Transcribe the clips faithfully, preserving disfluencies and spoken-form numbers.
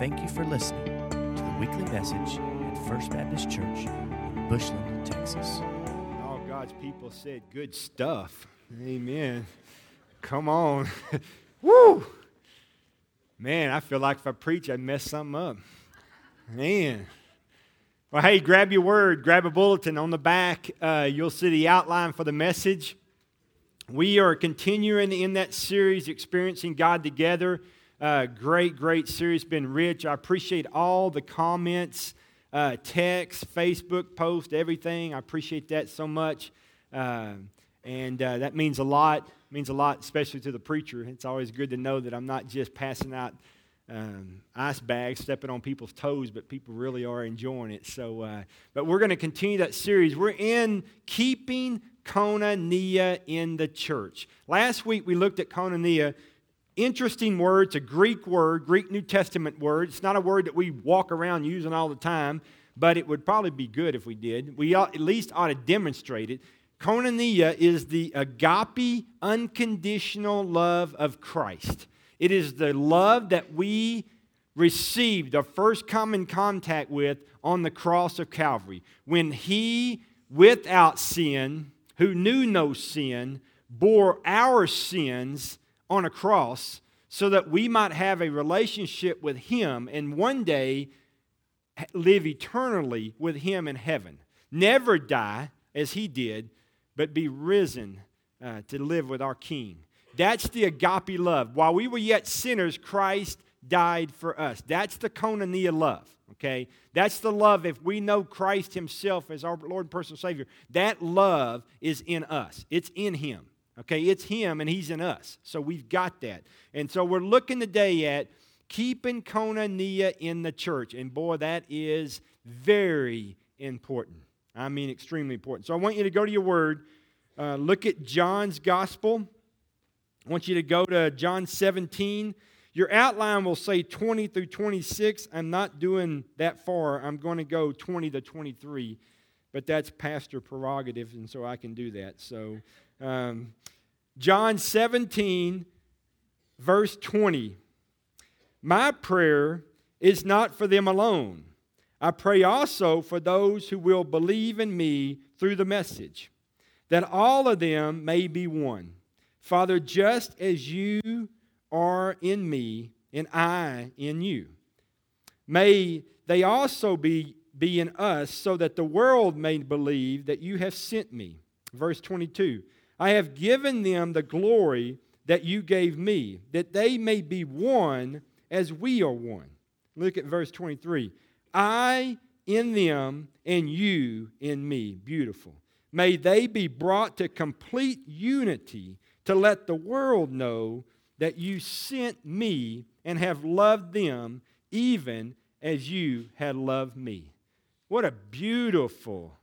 Thank you for listening to the weekly message at First Baptist Church in Bushland, Texas. All God's people said good stuff. Amen. Come on. Woo! Man, I feel like if I preach, I'd mess something up. Man. Well, hey, grab your word. Grab a bulletin. On the back, uh, you'll see the outline for the message. We are continuing in that series, Experiencing God Together. Uh, great, great series. Been rich. I appreciate all the comments, uh, texts, Facebook posts, everything. I appreciate that so much. Uh, and uh, that means a lot. Means a lot, especially to the preacher. It's always good to know that I'm not just passing out um, ice bags, stepping on people's toes, but people really are enjoying it. So, uh, but we're going to continue that series. We're in keeping Koinonia in the church. Last week we looked at Koinonia. Interesting word. It's a Greek word, Greek New Testament word. It's not a word that we walk around using all the time, but it would probably be good if we did. We ought, at least ought to demonstrate it. Koinonia is the agape, unconditional love of Christ. It is the love that we received, our first common contact with on the cross of Calvary. When He, without sin, who knew no sin, bore our sins on a cross so that we might have a relationship with Him and one day live eternally with Him in heaven. Never die as He did, but be risen uh, to live with our King. That's the agape love. While we were yet sinners, Christ died for us. That's the Koinonia love, okay? That's the love if we know Christ Himself as our Lord and personal Savior. That love is in us. It's in Him, okay? It's Him and He's in us. So we've got that. And so we're looking today at keeping Koinonia in the church. And boy, that is very important. I mean, extremely important. So I want you to go to your word. Uh, look at John's gospel. I want you to go to John seventeen. Your outline will say twenty through twenty-six. I'm not doing that far. I'm going to go twenty to twenty-three. But that's pastor prerogative, and so I can do that. So um, John seventeen, verse twenty. My prayer is not for them alone. I pray also for those who will believe in me through the message, that all of them may be one. Father, just as you are in me and I in you, may they also be, be in us so that the world may believe that you have sent me. Verse twenty-two, I have given them the glory that you gave me, that they may be one as we are one. Look at verse twenty-three. I in them and you in me. Beautiful. May they be brought to complete unity to let the world know that you sent me and have loved them even as you had loved me. What a beautiful,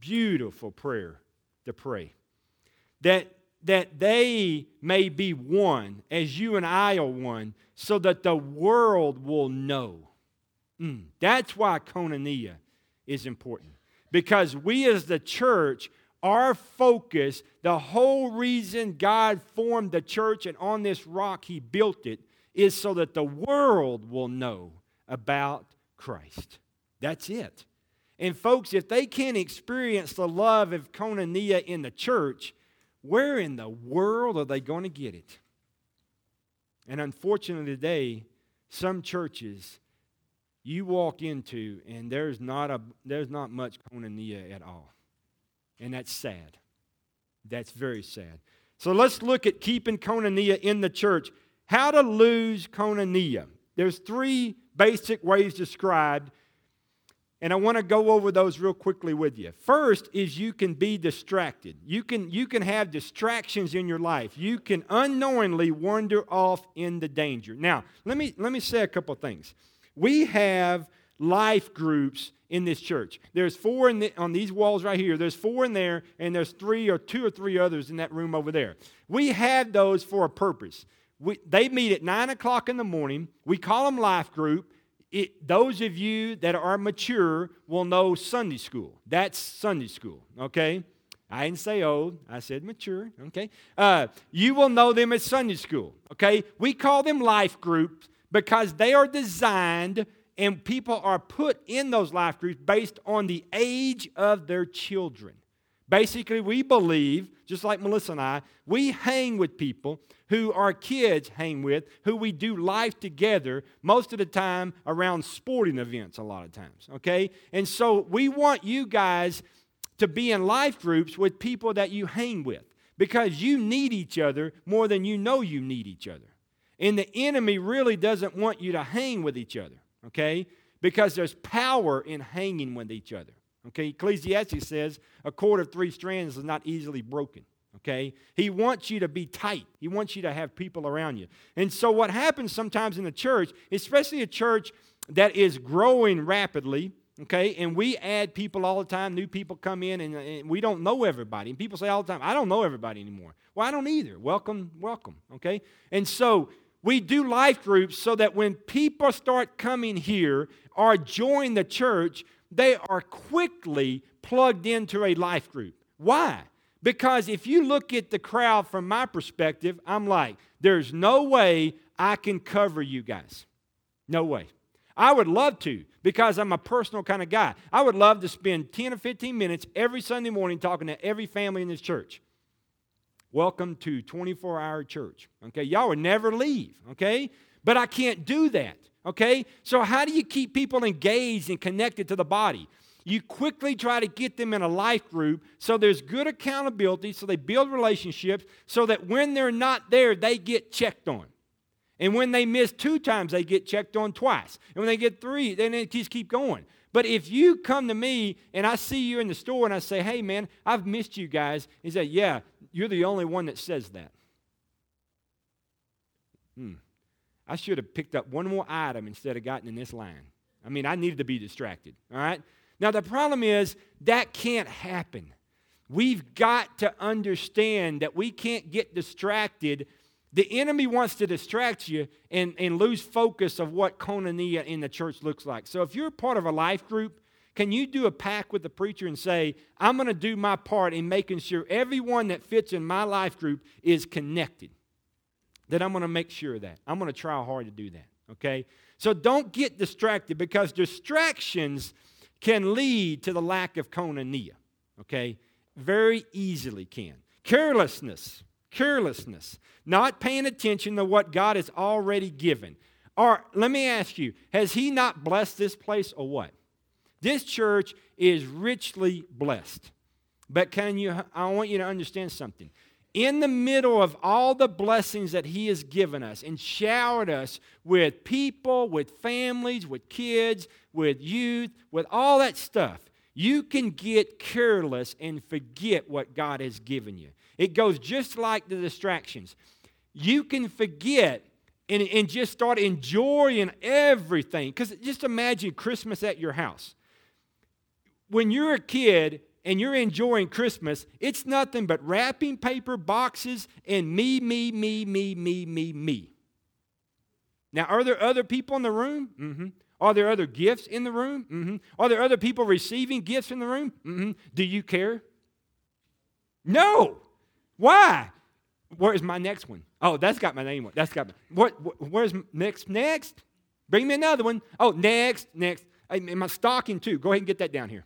beautiful prayer to pray. That that they may be one as you and I are one so that the world will know. Mm, that's why Koinonia is important. Because we as the church, our focus, the whole reason God formed the church and on this rock He built it, is so that the world will know about Christ. That's it. And folks, if they can't experience the love of Koinonia in the church, where in the world are they going to get it? And unfortunately today, some churches you walk into, and there's not a there's not much Koinonia at all. And that's sad. That's very sad. So let's look at keeping Koinonia in the church. How to lose Koinonia. There's three basic ways described, and I want to go over those real quickly with you. First is you can be distracted. You can, you can have distractions in your life. You can unknowingly wander off into danger. Now, let me, let me say a couple things. We have life groups in this church. There's four in the, on these walls right here. There's four in there, and there's three or two or three others in that room over there. We have those for a purpose. We, they meet at nine o'clock in the morning. We call them life group. It, those of you that are mature will know Sunday school. That's Sunday school, okay? I didn't say old. I said mature, okay? Uh, you will know them as Sunday school, okay? We call them life groups. because they are designed and people are put in those life groups based on the age of their children. Basically, we believe, just like Melissa and I, we hang with people who our kids hang with, who we do life together most of the time around sporting events a lot of times, okay? And so we want you guys to be in life groups with people that you hang with because you need each other more than you know you need each other. And the enemy really doesn't want you to hang with each other, okay? Because there's power in hanging with each other. Okay, Ecclesiastes says, a cord of three strands is not easily broken, okay? He wants you to be tight. He wants you to have people around you. And so what happens sometimes in the church, especially a church that is growing rapidly, okay, and we add people all the time, new people come in, and, and we don't know everybody. And people say all the time, I don't know everybody anymore. Well, I don't either. Welcome, welcome, okay? And so we do life groups so that when people start coming here or join the church, they are quickly plugged into a life group. Why? Because if you look at the crowd from my perspective, I'm like, there's no way I can cover you guys. No way. I would love to because I'm a personal kind of guy. I would love to spend ten or fifteen minutes every Sunday morning talking to every family in this church. Welcome to twenty-four hour church. Okay, y'all would never leave, okay? But I can't do that. Okay? So how do you keep people engaged and connected to the body? You quickly try to get them in a life group so there's good accountability, so they build relationships, so that when they're not there, they get checked on. And when they miss two times, they get checked on twice. And when they get three, then they just keep going. But if you come to me and I see you in the store and I say, hey, man, I've missed you guys. He said, yeah, you're the only one that says that. Hmm. I should have picked up one more item instead of gotten in this line. I mean, I needed to be distracted, all right? Now, the problem is that can't happen. We've got to understand that we can't get distracted. The enemy wants to distract you and, and lose focus of what Koinonia in the church looks like. So if you're part of a life group, can you do a pact with the preacher and say, I'm going to do my part in making sure everyone that fits in my life group is connected? That I'm going to make sure of that. I'm going to try hard to do that, okay? So don't get distracted because distractions can lead to the lack of koinonia, okay? Very easily can. Carelessness, carelessness, not paying attention to what God has already given. Or let me ask you, has he not blessed this place or what? This church is richly blessed. But can you? I want you to understand something. In the middle of all the blessings that he has given us and showered us with people, with families, with kids, with youth, with all that stuff, you can get careless and forget what God has given you. It goes just like the distractions. You can forget and, and just start enjoying everything. Because just imagine Christmas at your house. When you're a kid and you're enjoying Christmas, it's nothing but wrapping paper, boxes, and me, me, me, me, me, me, me. Now, are there other people in the room? Mm-hmm. Are there other gifts in the room? Mm-hmm. Are there other people receiving gifts in the room? Mm-hmm. Do you care? No. Why? Where's my next one? Oh, that's got my name on it. That's got my, what, where's next, next? Bring me another one. Oh, next, next. And my stocking, too. Go ahead and get that down here.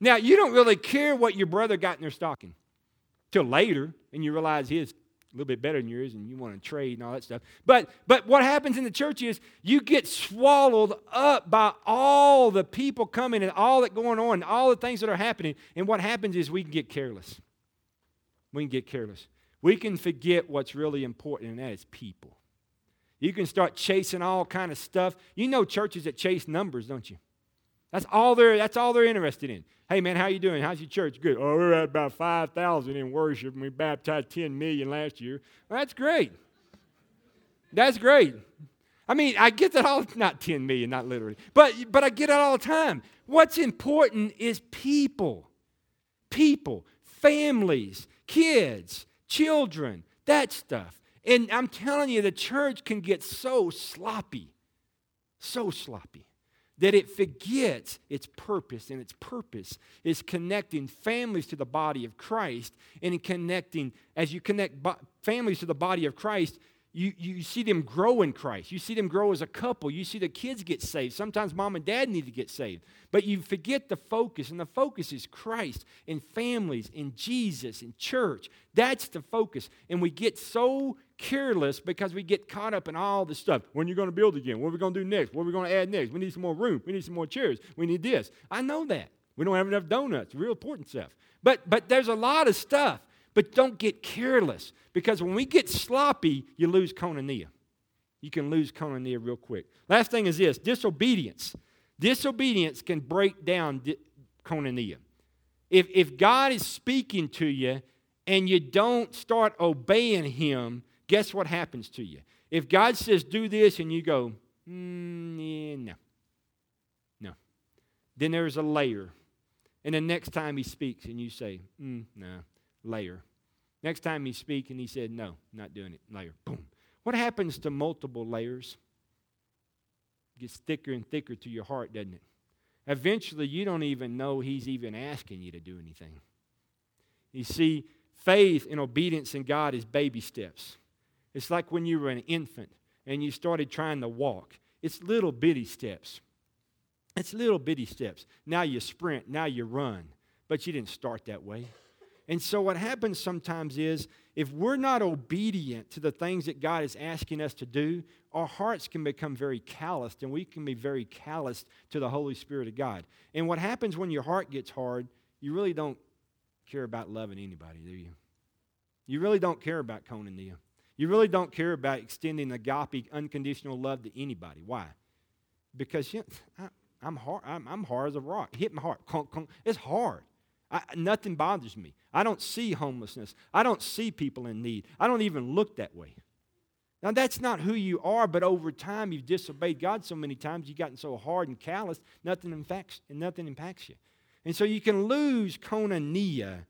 Now, you don't really care what your brother got in their stocking till later, and you realize his a little bit better than yours, and you want to trade and all that stuff. But but what happens in the church is you get swallowed up by all the people coming and all that going on, and all the things that are happening. And what happens is we can get careless. We can get careless. We can forget what's really important, and that is people. You can start chasing all kind of stuff. You know churches that chase numbers, don't you? That's all they're that's all they're interested in. Hey, man, how you doing? How's your church? Good. Oh, we're at about five thousand in worship, and we baptized ten million last year. Well, that's great. That's great. I mean, I get that all, not ten million, not literally, but but I get it all the time. What's important is people, people, families, kids, children, that stuff. And I'm telling you, the church can get so sloppy, so sloppy. That it forgets its purpose, and its purpose is connecting families to the body of Christ, and in connecting, as you connect bo- families to the body of Christ, You, you see them grow in Christ. You see them grow as a couple. You see the kids get saved. Sometimes mom and dad need to get saved. But you forget the focus, and the focus is Christ and families and Jesus and church. That's the focus. And we get so careless because we get caught up in all this stuff. When are you going to build again? What are we going to do next? What are we going to add next? We need some more room. We need some more chairs. We need this. I know that. We don't have enough donuts, real important stuff. But, but there's a lot of stuff. But don't get careless, because when we get sloppy, you lose Koinonia. You can lose Koinonia real quick. Last thing is this, disobedience. Disobedience can break down di- Koinonia. If, if God is speaking to you and you don't start obeying Him, guess what happens to you? If God says do this and you go, mm, yeah, no, no, then there's a layer. And the next time He speaks and you say, mm, no. Layer. Next time He speaks and He said, no, not doing it. Layer. Boom. What happens to multiple layers? It gets thicker and thicker to your heart, doesn't it? Eventually, you don't even know He's even asking you to do anything. You see, faith and obedience in God is baby steps. It's like when you were an infant and you started trying to walk. It's little bitty steps. It's little bitty steps. Now you sprint. Now you run. But you didn't start that way. And so what happens sometimes is, if we're not obedient to the things that God is asking us to do, our hearts can become very calloused, and we can be very calloused to the Holy Spirit of God. And what happens when your heart gets hard, you really don't care about loving anybody, do you? You really don't care about Koinonia. You really don't care about extending agape, unconditional love to anybody. Why? Because you know, I, I'm, hard, I'm, I'm hard as a rock. Hit my heart. It's hard. I, nothing bothers me. I don't see homelessness. I don't see people in need. I don't even look that way. Now, that's not who you are, but over time, you've disobeyed God so many times, you've gotten so hard and callous, nothing impacts, nothing impacts you. And so you can lose Koinonia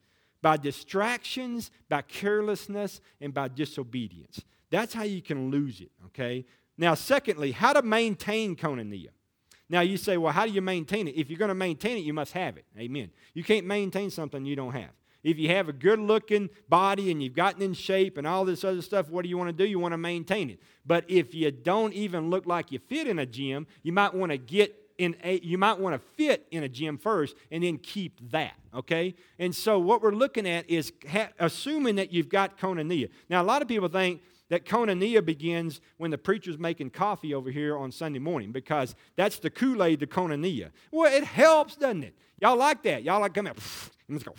by distractions, by carelessness, and by disobedience. That's how you can lose it, okay? Now, secondly, how to maintain Koinonia. Now, you say, well, how do you maintain it? If you're going to maintain it, you must have it. Amen. You can't maintain something you don't have. If you have a good-looking body and you've gotten in shape and all this other stuff, what do you want to do? You want to maintain it. But if you don't even look like you fit in a gym, you might want to get in a, you might want to fit in a gym first and then keep that, okay? And so what we're looking at is ha- assuming that you've got Koinonia. Now, a lot of people think that Koinonia begins when the preacher's making coffee over here on Sunday morning, because that's the Kool-Aid to Koinonia. Well, it helps, doesn't it? Y'all like that. Y'all like coming out. Let's go.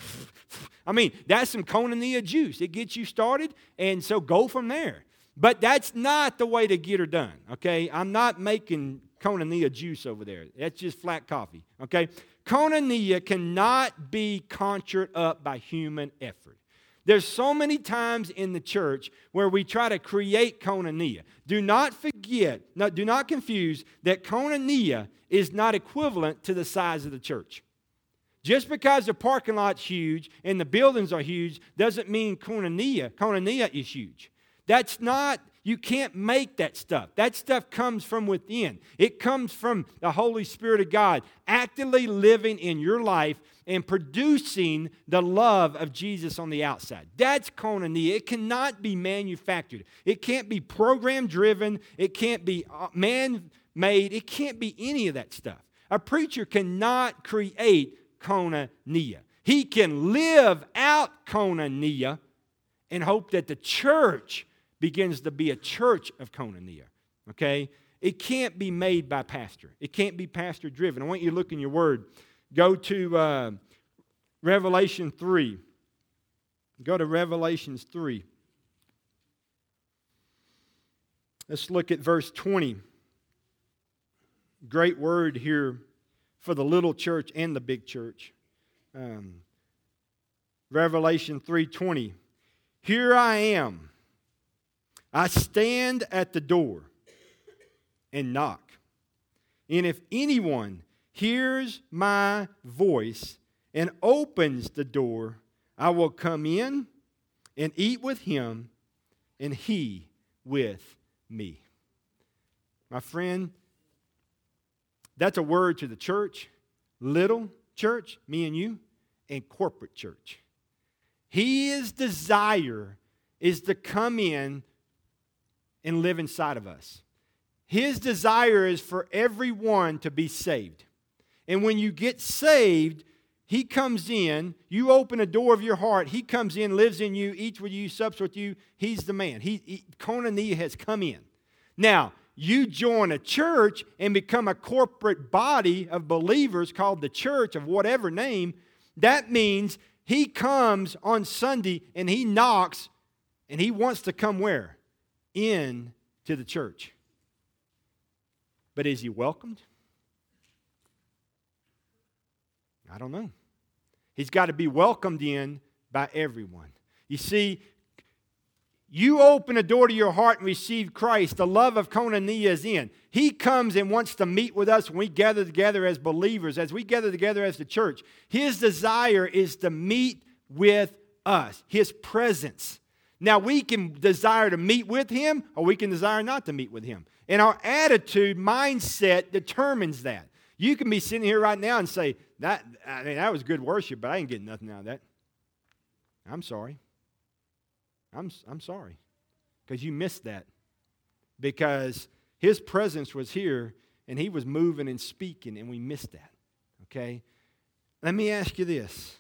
I mean, that's some Koinonia juice. It gets you started, and so go from there. But that's not the way to get her done, okay? I'm not making Koinonia juice over there. That's just flat coffee, okay? Koinonia cannot be conjured up by human effort. There's so many times in the church where we try to create Koinonia. Do not forget, no, do not confuse that Koinonia is not equivalent to the size of the church. Just because the parking lot's huge and the buildings are huge doesn't mean Koinonia, Koinonia is huge. That's not, you can't make that stuff. That stuff comes from within. It comes from the Holy Spirit of God actively living in your life and producing the love of Jesus on the outside. That's Koinonia. It cannot be manufactured. It can't be program-driven. It can't be man-made. It can't be any of that stuff. A preacher cannot create Koinonia. He can live out Koinonia and hope that the church begins to be a church of Koinonia, okay? It can't be made by pastor. It can't be pastor-driven. I want you to look in your word. Go to uh, Revelation three. Go to Revelations three. Let's look at verse twenty. Great word here for the little church and the big church. Um, Revelation three twenty. Here I am. I stand at the door and knock. And if anyone hears my voice and opens the door, I will come in and eat with him and he with me. My friend, that's a word to the church, little church, me and you, and corporate church. His desire is to come in and live inside of us. His desire is for everyone to be saved. And when you get saved, He comes in, you open a door of your heart, He comes in, lives in you, eats with you, sups with you. He's the man. He, he Koinonia has come in. Now, you join a church and become a corporate body of believers called the church of whatever name. That means He comes on Sunday and He knocks and He wants to come where? In to the church. But is He welcomed? I don't know. He's got to be welcomed in by everyone. You see, you open a door to your heart and receive Christ. The love of Koinonia is in. He comes and wants to meet with us when we gather together as believers, as we gather together as the church. His desire is to meet with us, His presence. Now, we can desire to meet with Him or we can desire not to meet with Him. And our attitude, mindset determines that. You can be sitting here right now and say, That I mean, that was good worship, but I didn't get nothing out of that. I'm sorry. I'm I'm sorry. Because you missed that. Because His presence was here, and He was moving and speaking, and we missed that. Okay? Let me ask you this.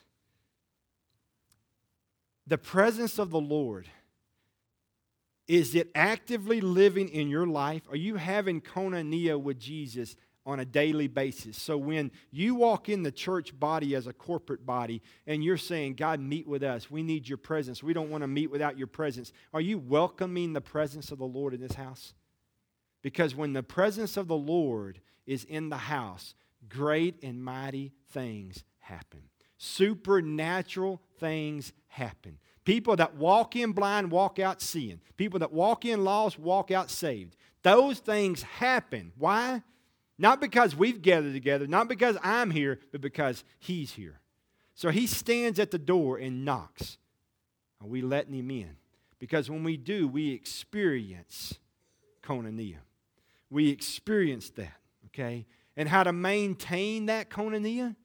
The presence of the Lord, is it actively living in your life? Are you having Koinonia with Jesus on a daily basis? So when you walk in the church body as a corporate body and you're saying, God, meet with us. We need your presence. We don't want to meet without your presence. Are you welcoming the presence of the Lord in this house? Because when the presence of the Lord is in the house, great and mighty things happen. Supernatural things happen. People that walk in blind walk out seeing. People that walk in lost walk out saved. Those things happen. Why? Not because we've gathered together, not because I'm here, but because He's here. So He stands at the door and knocks. Are we letting Him in? Because when we do, we experience Koinonia. We experience that, okay? And how to maintain that Koinonia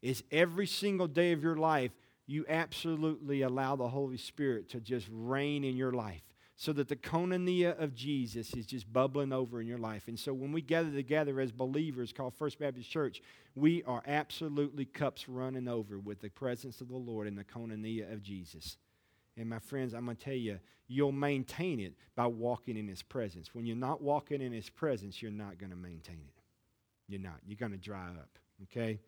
is every single day of your life, you absolutely allow the Holy Spirit to just reign in your life, so that the Koinonia of Jesus is just bubbling over in your life. And so when we gather together as believers called First Baptist Church, we are absolutely cups running over with the presence of the Lord and the Koinonia of Jesus. And my friends, I'm going to tell you, you'll maintain it by walking in His presence. When you're not walking in His presence, you're not going to maintain it. You're not. You're going to dry up, okay?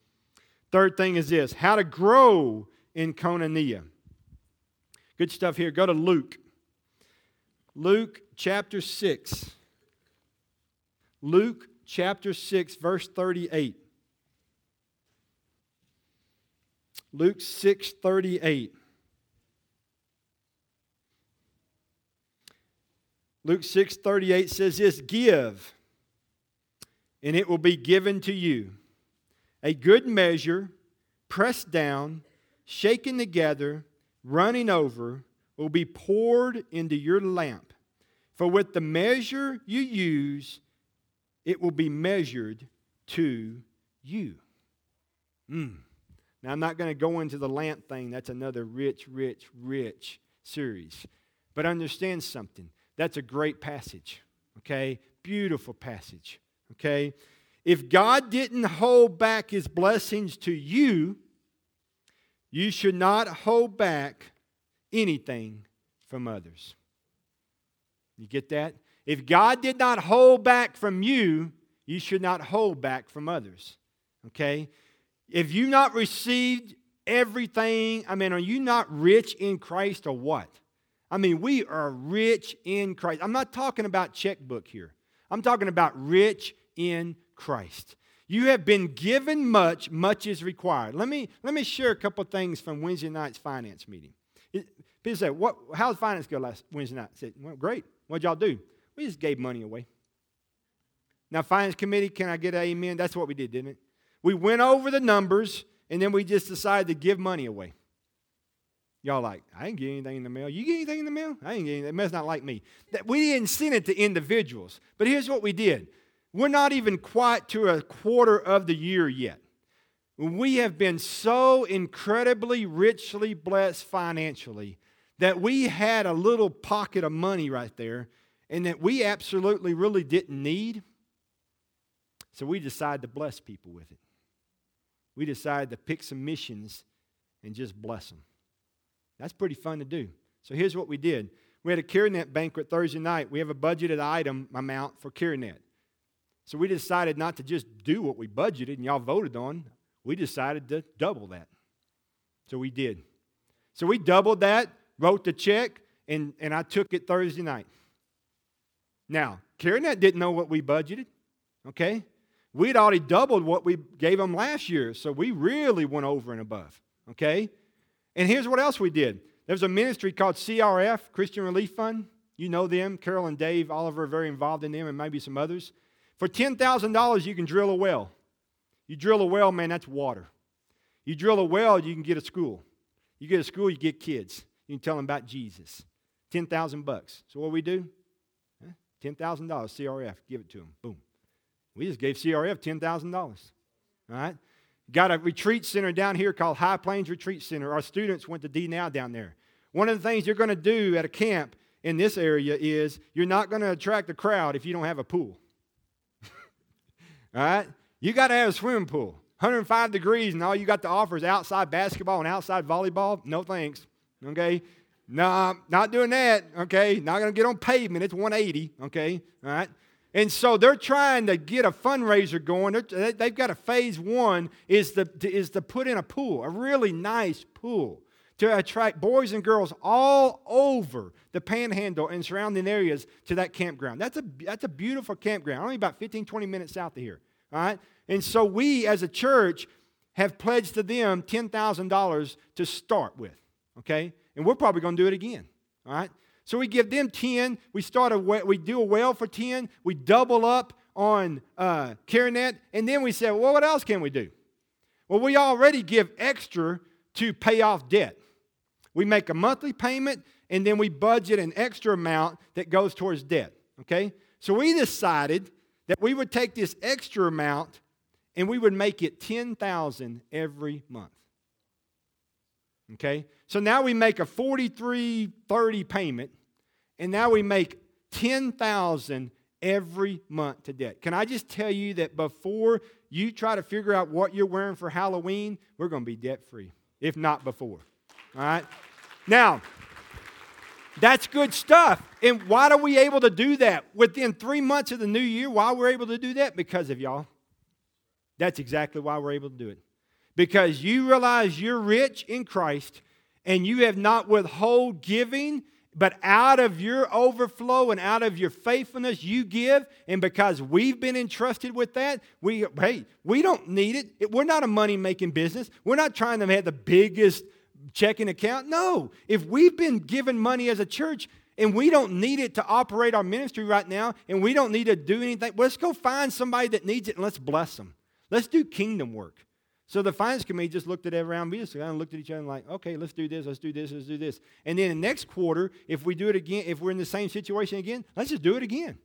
Third thing is this, how to grow in Koinonia. Good stuff here. Go to Luke. Luke chapter six. Luke chapter six, verse thirty-eight. Luke six, thirty-eight. Luke six, thirty-eight says this, give, and it will be given to you. A good measure, pressed down, shaken together, running over, will be poured into your lap. For with the measure you use, it will be measured to you. Mm. Now, I'm not going to go into the lamp thing. That's another rich, rich, rich series. But understand something. That's a great passage, okay? Beautiful passage, okay? If God didn't hold back His blessings to you, you should not hold back anything from others. You get that? If God did not hold back from you, you should not hold back from others. Okay? If you not received everything, I mean, are you not rich in Christ or what? I mean, we are rich in Christ. I'm not talking about checkbook here. I'm talking about rich in Christ. You have been given much, much is required. Let me let me share a couple things from Wednesday night's finance meeting. People say, "What? How'd finance go last Wednesday night?" I said, "Well, great. What'd y'all do?" We just gave money away. Now, finance committee, can I get an amen? That's what we did, didn't it? We went over the numbers, and then we just decided to give money away. Y'all like, I didn't get anything in the mail. You get anything in the mail? I didn't get anything. It must not like me. That we didn't send it to individuals. But here's what we did. We're not even quite to a quarter of the year yet. We have been so incredibly richly blessed financially that we had a little pocket of money right there, and that we absolutely really didn't need. So we decide to bless people with it. We decide to pick some missions and just bless them. That's pretty fun to do. So here's what we did. We had a CareNet banquet Thursday night. We have a budgeted item amount for CareNet. So we decided not to just do what we budgeted and y'all voted on. We decided to double that. So we did. So we doubled that, wrote the check, and, and I took it Thursday night. Now, CareNet didn't know what we budgeted, okay? We'd already doubled what we gave them last year, so we really went over and above, okay? And here's what else we did. There's a ministry called C R F, Christian Relief Fund. You know them. Carol and Dave Oliver are very involved in them, and maybe some others. For ten thousand dollars, you can drill a well. You drill a well, man, that's water. You drill a well, you can get a school. You get a school, you get kids. You can tell them about Jesus. ten thousand bucks. So what do we do? ten thousand dollars, C R F, give it to them. Boom. We just gave C R F ten thousand dollars. All right? Got a retreat center down here called High Plains Retreat Center. Our students went to D Now down there. One of the things you're going to do at a camp in this area is you're not going to attract a crowd if you don't have a pool. All right? You got to have a swimming pool. one hundred five degrees, and all you got to offer is outside basketball and outside volleyball. No thanks. Okay? Nah, not doing that. Okay? Not going to get on pavement. It's one eighty. Okay? All right? And so they're trying to get a fundraiser going. They're, they've got a phase one is to, to, is to put in a pool, a really nice pool, to attract boys and girls all over the Panhandle and surrounding areas to that campground. That's a, that's a beautiful campground, only about fifteen, twenty minutes south of here. All right? And so we as a church have pledged to them ten thousand dollars to start with. Okay? And we're probably going to do it again. All right? So we give them ten, we start a well, we do a well for ten, we double up on uh, CareNet, and then we say, well, what else can we do? Well, we already give extra to pay off debt. We make a monthly payment, and then we budget an extra amount that goes towards debt, okay? So we decided that we would take this extra amount, and we would make it ten thousand dollars every month. Okay? So now we make a forty-three thirty payment, and now we make ten thousand dollars every month to debt. Can I just tell you that before you try to figure out what you're wearing for Halloween, we're going to be debt-free, if not before. All right? Now, that's good stuff. And why are we able to do that? Within three months of the new year, why we're able to do that? Because of y'all. That's exactly why we're able to do it. Because you realize you're rich in Christ and you have not withheld giving, but out of your overflow and out of your faithfulness, you give. And because we've been entrusted with that, we hey, we don't need it. We're not a money-making business. We're not trying to have the biggest checking account. No. If we've been given money as a church and we don't need it to operate our ministry right now and we don't need to do anything, well, let's go find somebody that needs it and let's bless them. Let's do kingdom work. So the finance committee just looked at everyone. We just kind of looked at each other and like, okay, let's do this, let's do this, let's do this. And then the next quarter, if we do it again, if we're in the same situation again, let's just do it again.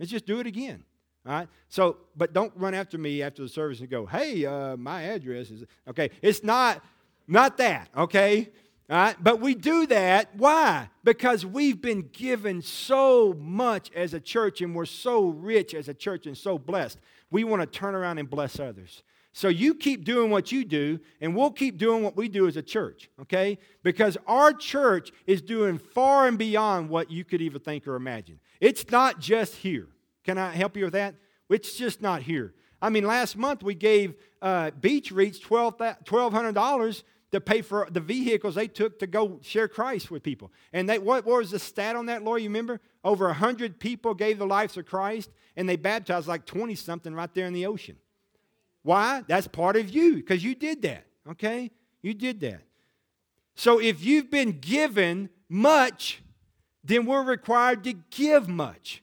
Let's just do it again. All right? So, but don't run after me after the service and go, hey, uh, my address is, okay, it's not, not that, okay? All right? But we do that. Why? Because we've been given so much as a church and we're so rich as a church and so blessed. We want to turn around and bless others. So you keep doing what you do, and we'll keep doing what we do as a church, okay? Because our church is doing far and beyond what you could even think or imagine. It's not just here. Can I help you with that? It's just not here. I mean, last month we gave uh, Beach Reach twelve hundred dollars to pay for the vehicles they took to go share Christ with people. And they, what, what was the stat on that, Lori? You remember? Over one hundred people gave their lives to Christ, and they baptized like twenty-something right there in the ocean. Why? That's part of you, because you did that, okay? You did that. So if you've been given much, then we're required to give much.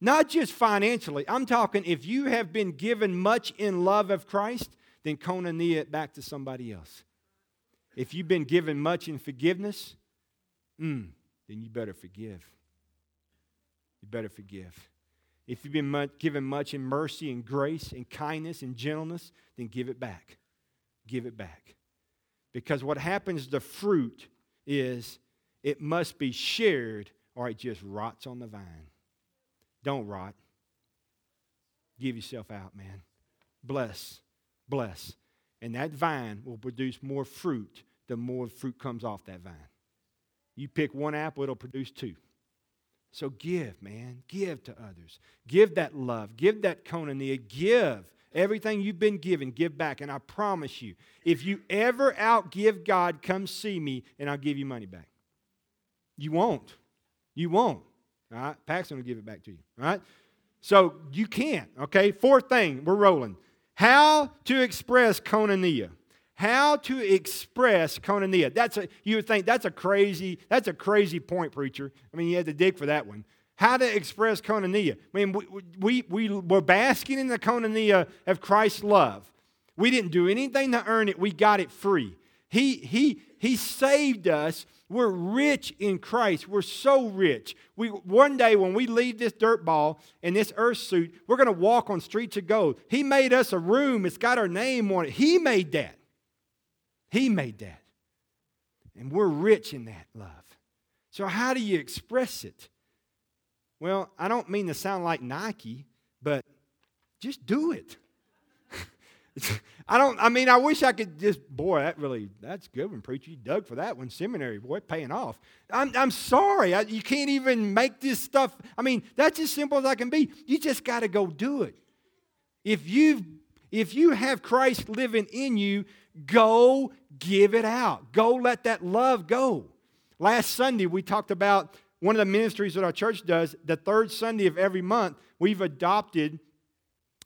Not just financially. I'm talking if you have been given much in love of Christ, then koinonia it back to somebody else. If you've been given much in forgiveness, mm, then you better forgive. You better forgive. If you've been given much in mercy and grace and kindness and gentleness, then give it back. Give it back. Because what happens to fruit is it must be shared or it just rots on the vine. Don't rot. Give yourself out, man. Bless. Bless. And that vine will produce more fruit the more fruit comes off that vine. You pick one apple, it'll produce two. So give, man. Give to others. Give that love. Give that koinonia. Give everything you've been given. Give back. And I promise you, if you ever outgive God, come see me and I'll give you money back. You won't. You won't. All right? Paxton will give it back to you. All right? So you can't. Okay? Fourth thing. We're rolling. How to express koinonia. How to express koinonia. That's a, you would think that's a crazy, that's a crazy point, preacher. I mean, you had to dig for that one. How to express koinonia. I mean, we, we, we were basking in the koinonia of Christ's love. We didn't do anything to earn it. We got it free. He, he, he saved us. We're rich in Christ. We're so rich. We one day when we leave this dirt ball and this earth suit, we're going to walk on streets of gold. He made us a room. It's got our name on it. He made that. He made that. And we're rich in that love. So how do you express it? Well, I don't mean to sound like Nike, but just do it. I don't, I mean, I wish I could just, boy, that really, that's a good one, preacher. You dug for that one, seminary, boy, paying off. I'm I'm sorry, I, you can't even make this stuff, I mean, that's as simple as I can be. You just got to go do it. If you've, if you have Christ living in you, go give it out. Go let that love go. Last Sunday, we talked about one of the ministries that our church does. The third Sunday of every month, we've adopted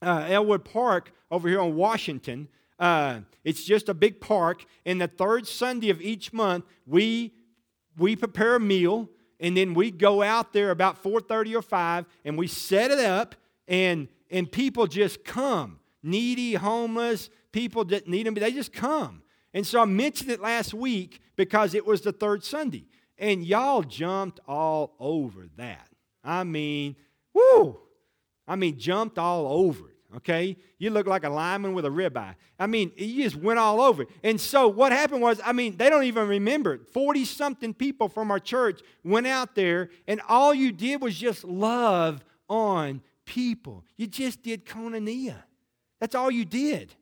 uh, Elwood Park over here on Washington. Uh, it's just a big park. And the third Sunday of each month, we we prepare a meal, and then we go out there about four thirty or five, and we set it up, and and people just come. Needy, homeless, people that need them, they just come. And so I mentioned it last week because it was the third Sunday. And y'all jumped all over that. I mean, whoo! I mean, jumped all over it, okay? You look like a lineman with a ribeye. I mean, you just went all over it. And so what happened was, I mean, they don't even remember it. forty-something people from our church went out there, and all you did was just love on people. You just did koinonia. That's all you did.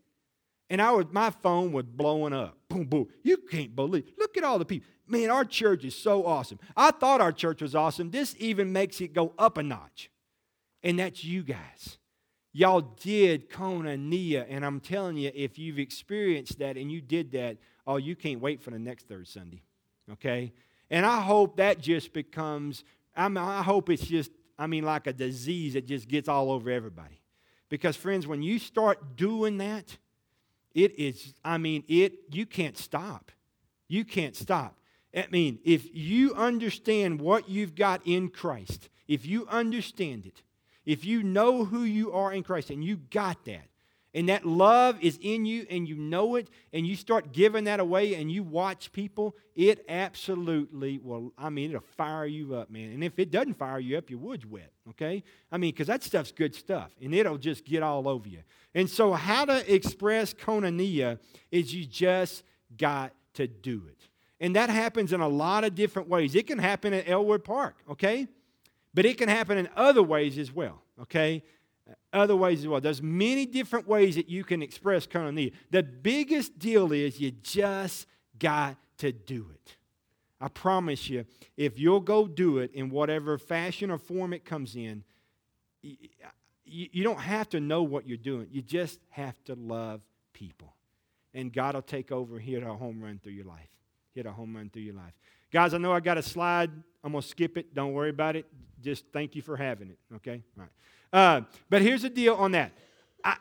And I was, my phone was blowing up. Boom, boom. You can't believe. Look at all the people. Man, our church is so awesome. I thought our church was awesome. This even makes it go up a notch. And that's you guys. Y'all did koinonia. And I'm telling you, if you've experienced that and you did that, oh, you can't wait for the next third Sunday. Okay? And I hope that just becomes, I mean, I hope it's just, I mean, like a disease that just gets all over everybody. Because, friends, when you start doing that, it is, I mean, it, you can't stop. You can't stop. I mean, if you understand what you've got in Christ, if you understand it, if you know who you are in Christ, and you got that, and that love is in you, and you know it, and you start giving that away, and you watch people, it absolutely will, I mean, it'll fire you up, man. And if it doesn't fire you up, your wood's wet, okay? I mean, because that stuff's good stuff, and it'll just get all over you. And so how to express koinonia is you just got to do it. And that happens in a lot of different ways. It can happen at Elwood Park, okay? But it can happen in other ways as well, okay? Other ways as well. There's many different ways that you can express koinonia. The biggest deal is you just got to do it. I promise you, if you'll go do it in whatever fashion or form it comes in, you don't have to know what you're doing. You just have to love people. And God will take over and hit a home run through your life. Hit a home run through your life. Guys, I know I got a slide. I'm going to skip it. Don't worry about it. Just thank you for having it, okay? All right. Uh, but here's the deal on that. I,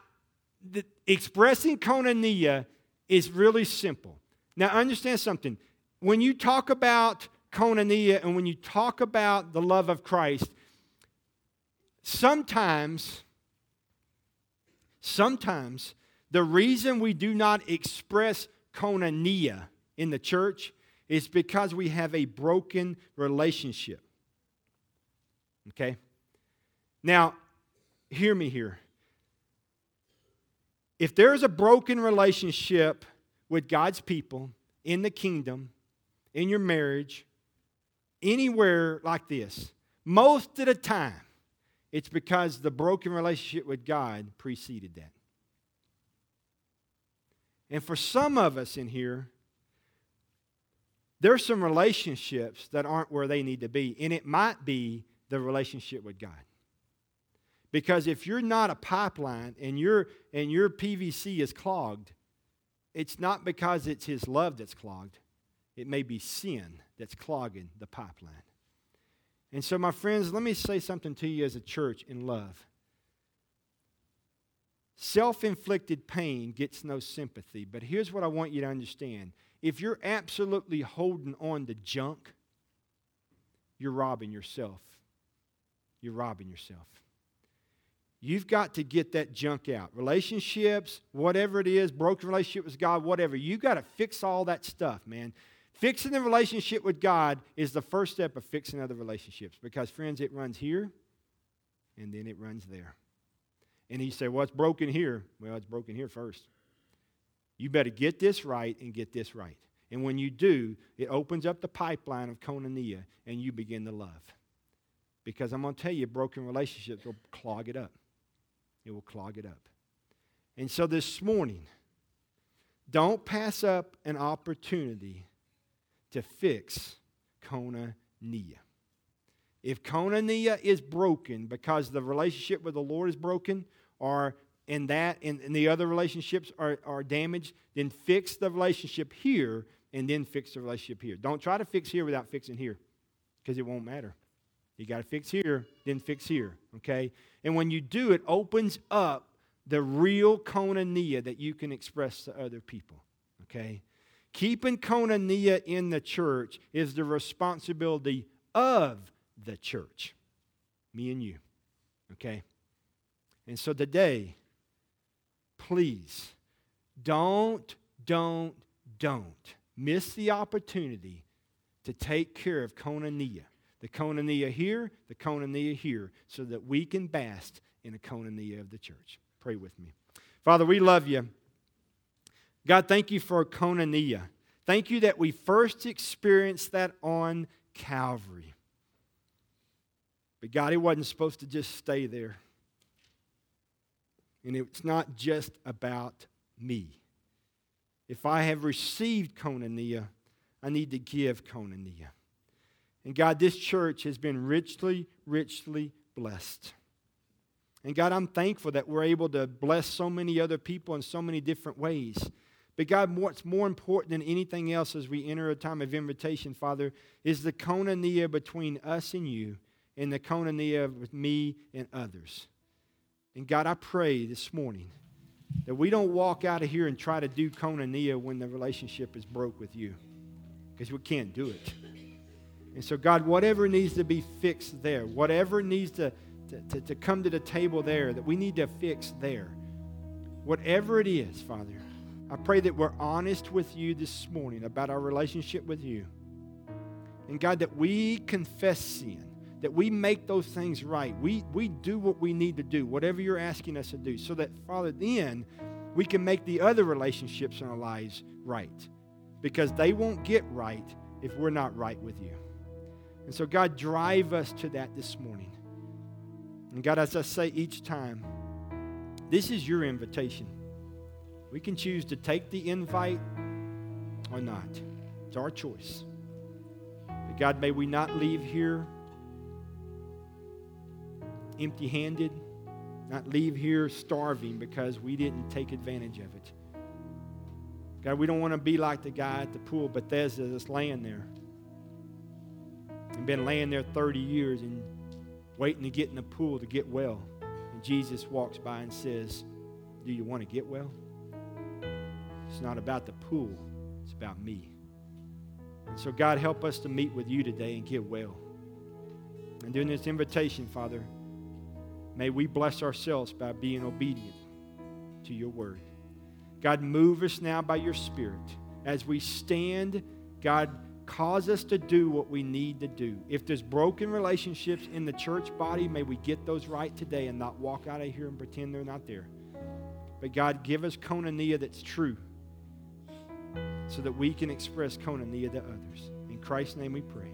the, expressing koinonia is really simple. Now, understand something. When you talk about koinonia and when you talk about the love of Christ, sometimes, sometimes the reason we do not express koinonia in the church is because we have a broken relationship. Okay? Now, hear me here. If there is a broken relationship with God's people, in the kingdom, in your marriage, anywhere like this, most of the time It's because the broken relationship with God preceded that. And for some of us in here, there's some relationships that aren't where they need to be, and it might be the relationship with God. Because if you're not a pipeline and your and your P V C is clogged, it's not because it's His love that's clogged. It may be sin that's clogging the pipeline. And so, my friends, let me say something to you as a church in love. Self-inflicted pain gets no sympathy. But here's what I want you to understand. If you're absolutely holding on to junk, you're robbing yourself. You're robbing yourself. You've got to get that junk out. Relationships, whatever it is, broken relationship with God, whatever. You've got to fix all that stuff, man. Fixing the relationship with God is the first step of fixing other relationships. Because, friends, it runs here, and then it runs there. And he said, well, it's broken here. Well, it's broken here first. You better get this right and get this right. And when you do, it opens up the pipeline of Koinonia, and you begin to love. Because I'm going to tell you, broken relationships will clog it up. It will clog it up. And so this morning, don't pass up an opportunity to fix Koinonia. If Koinonia is broken because the relationship with the Lord is broken, or in that and, and the other relationships are, are damaged, then fix the relationship here and then fix the relationship here. Don't try to fix here without fixing here, because it won't matter. You got to fix here, then fix here, okay? And when you do, it opens up the real Koinonia that you can express to other people, okay? Keeping Koinonia in the church is the responsibility of the church, me and you, okay? And so today, please, don't, don't, don't miss the opportunity to take care of Koinonia. The Koinonia here, the Koinonia here, so that we can bask in a Koinonia of the church. Pray with me. Father, we love you. God, thank you for Koinonia. Thank you that we first experienced that on Calvary. But God, it wasn't supposed to just stay there. And it's not just about me. If I have received Koinonia, I need to give Koinonia. And God, this church has been richly, richly blessed. And God, I'm thankful that we're able to bless so many other people in so many different ways. But God, what's more important than anything else as we enter a time of invitation, Father, is the Koinonia between us and you, and the Koinonia with me and others. And God, I pray this morning that we don't walk out of here and try to do Koinonia when the relationship is broke with you, because we can't do it. And so, God, whatever needs to be fixed there, whatever needs to, to, to, to come to the table there, that we need to fix there, whatever it is, Father, I pray that we're honest with you this morning about our relationship with you. And, God, that we confess sin, that we make those things right. We, we do what we need to do, whatever you're asking us to do, so that, Father, then we can make the other relationships in our lives right, because they won't get right if we're not right with you. And so, God, drive us to that this morning. And, God, as I say each time, this is your invitation. We can choose to take the invite or not. It's our choice. But, God, may we not leave here empty-handed, not leave here starving because we didn't take advantage of it. God, we don't want to be like the guy at the pool of Bethesda that's laying there. And been laying there thirty years and waiting to get in the pool to get well. And Jesus walks by and says, do you want to get well? It's not about the pool. It's about me. And so, God, help us to meet with you today and get well. And during this invitation, Father, may we bless ourselves by being obedient to your word. God, move us now by your Spirit. As we stand, God, cause us to do what we need to do. If there's broken relationships in the church body, may we get those right today and not walk out of here and pretend they're not there. But God, give us Koinonia that's true so that we can express Koinonia to others. In Christ's name we pray.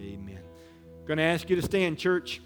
Amen. I'm going to ask you to stand, church.